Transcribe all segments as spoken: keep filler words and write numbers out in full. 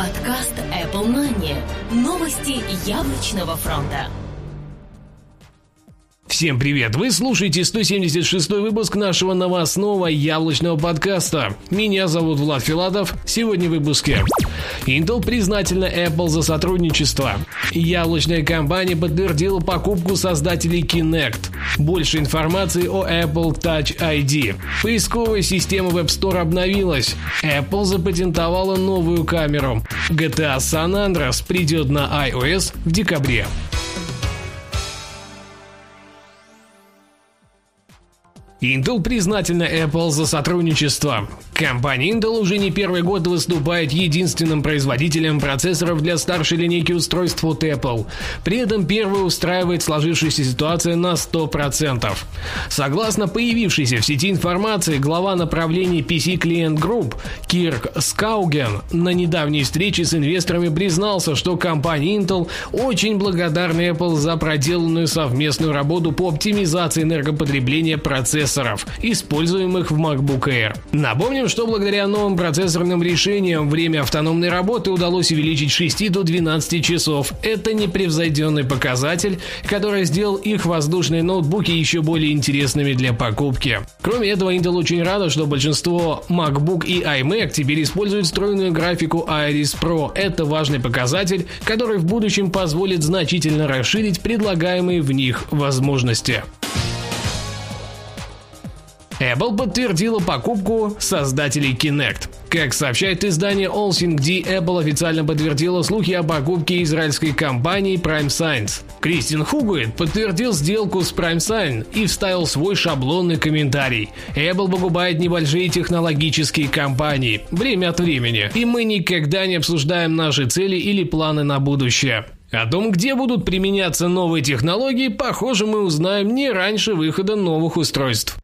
Подкаст Apple Money. Новости яблочного фронта. Всем привет! Вы слушаете сто семьдесят шестой выпуск нашего новостного яблочного подкаста. Меня зовут Влад Филатов. Сегодня в выпуске. Intel признательна Apple за сотрудничество. Яблочная компания подтвердила покупку создателей Kinect. Больше информации о Apple Touch ай ди. Поисковая система в App Store обновилась. Apple запатентовала новую камеру. джи ти эй: San Andreas придет на iOS в декабре. Intel признательна Apple за сотрудничество. Компания Intel уже не первый год выступает единственным производителем процессоров для старшей линейки устройств от Apple. При этом первая устраивает сложившуюся ситуацию на сто процентов. Согласно появившейся в сети информации, глава направления пи си Client Group Кирк Скауген на недавней встрече с инвесторами признался, что компания Intel очень благодарна Apple за проделанную совместную работу по оптимизации энергопотребления процессоров, используемых в MacBook Air. Напомним, что благодаря новым процессорным решениям время автономной работы удалось увеличить с шести до двенадцати часов. Это непревзойденный показатель, который сделал их воздушные ноутбуки еще более интересными для покупки. Кроме этого, Intel очень рада, что большинство MacBook и iMac теперь используют встроенную графику Iris Pro. Это важный показатель, который в будущем позволит значительно расширить предлагаемые в них возможности. Apple подтвердила покупку создателей Kinect. Как сообщает издание All Things D, Apple официально подтвердила слухи о покупке израильской компании PrimeSense. Кристин Хугаит подтвердил сделку с PrimeSense и вставил свой шаблонный комментарий. Apple покупает небольшие технологические компании время от времени, и мы никогда не обсуждаем наши цели или планы на будущее. О том, где будут применяться новые технологии, похоже, мы узнаем не раньше выхода новых устройств.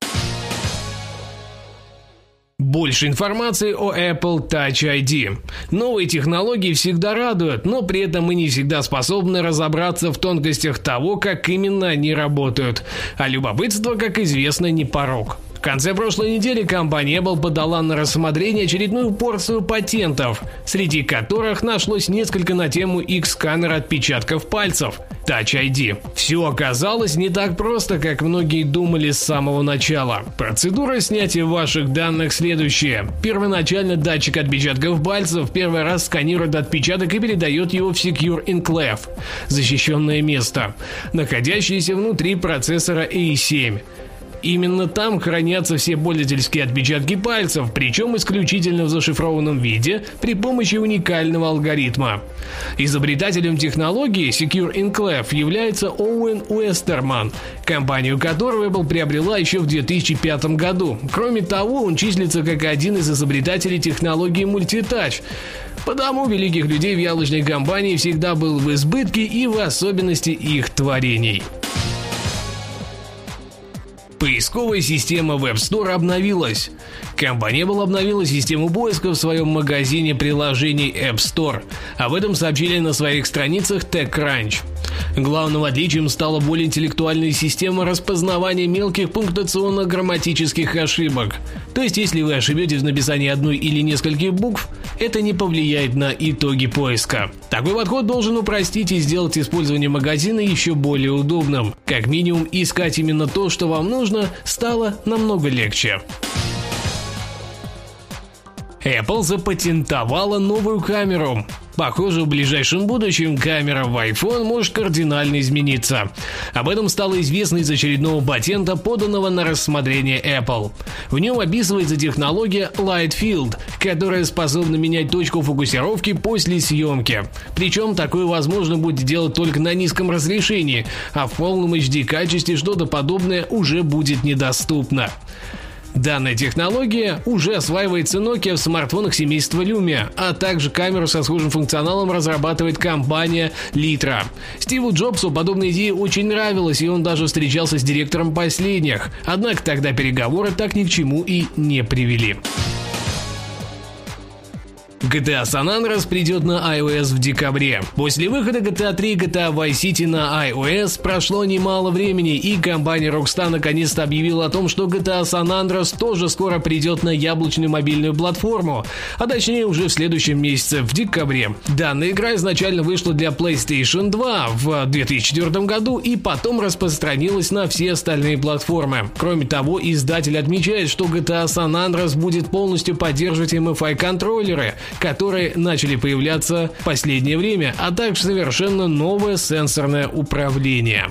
Больше информации о Apple Touch ай ди. Новые технологии всегда радуют, но при этом мы не всегда способны разобраться в тонкостях того, как именно они работают. А любопытство, как известно, не порок. В конце прошлой недели компания Apple подала на рассмотрение очередную порцию патентов, среди которых нашлось несколько на тему икс-сканер отпечатков пальцев Touch ай ди. Все оказалось не так просто, как многие думали с самого начала. Процедура снятия ваших данных следующая. Первоначально датчик отпечатков пальцев первый раз сканирует отпечаток и передает его в Secure Enclave, защищенное место, находящееся внутри процессора эй семь. Именно там хранятся все пользовательские отпечатки пальцев, причем исключительно в зашифрованном виде при помощи уникального алгоритма. Изобретателем технологии Secure Enclave является Оуэн Уэстерман, компанию которого Apple приобрела еще в две тысячи пятом году. Кроме того, он числится как один из изобретателей технологии Multi-Touch. Потому великих людей в яблочной компании всегда был в избытке и в особенности их творений. Поисковая система в App Store обновилась. Компания Apple обновила систему поиска в своем магазине приложений App Store. Об этом сообщили на своих страницах TechCrunch. Главным отличием стала более интеллектуальная система распознавания мелких пунктуационно-грамматических ошибок. То есть, если вы ошибетесь в написании одной или нескольких букв, это не повлияет на итоги поиска. Такой подход должен упростить и сделать использование магазина еще более удобным. Как минимум, искать именно то, что вам нужно, стало намного легче. Apple запатентовала новую камеру. Похоже, в ближайшем будущем камера в iPhone может кардинально измениться. Об этом стало известно из очередного патента, поданного на рассмотрение Apple. В нем описывается технология Light Field, которая способна менять точку фокусировки после съемки. Причем такое возможно будет делать только на низком разрешении, а в полном эйч ди качестве что-то подобное уже будет недоступно. Данная технология уже осваивается Nokia в смартфонах семейства Lumia, а также камеру со схожим функционалом разрабатывает компания Litra. Стиву Джобсу подобная идея очень нравилась, и он даже встречался с директором последних. Однако тогда переговоры так ни к чему и не привели. джи ти эй San Andreas придет на iOS в декабре. После выхода джи ти эй три и джи ти эй Vice City на iOS прошло немало времени, и компания Rockstar наконец-то объявила о том, что джи ти эй San Andreas тоже скоро придет на яблочную мобильную платформу, а точнее уже в следующем месяце, в декабре. Данная игра изначально вышла для PlayStation два в две тысячи четвёртом году и потом распространилась на все остальные платформы. Кроме того, издатель отмечает, что джи ти эй San Andreas будет полностью поддерживать эм эф ай-контроллеры, которые начали появляться в последнее время, а также совершенно новое сенсорное управление.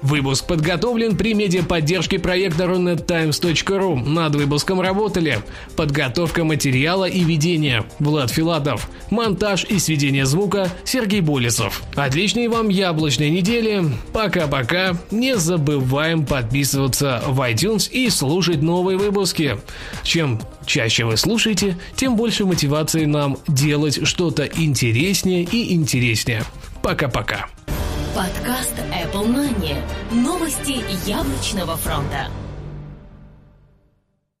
Выпуск подготовлен при медиаподдержке проекта рунет таймс точка ру. Над выпуском работали: подготовка материала и ведение — Влад Филатов, монтаж и сведение звука — Сергей Болесов. Отличной вам яблочной недели. Пока-пока. Не забываем подписываться в iTunes и слушать новые выпуски. Чем чаще вы слушаете, тем больше мотивации нам делать что-то интереснее и интереснее. Пока-пока. Подкаст Apple Mania. Новости яблочного фронта.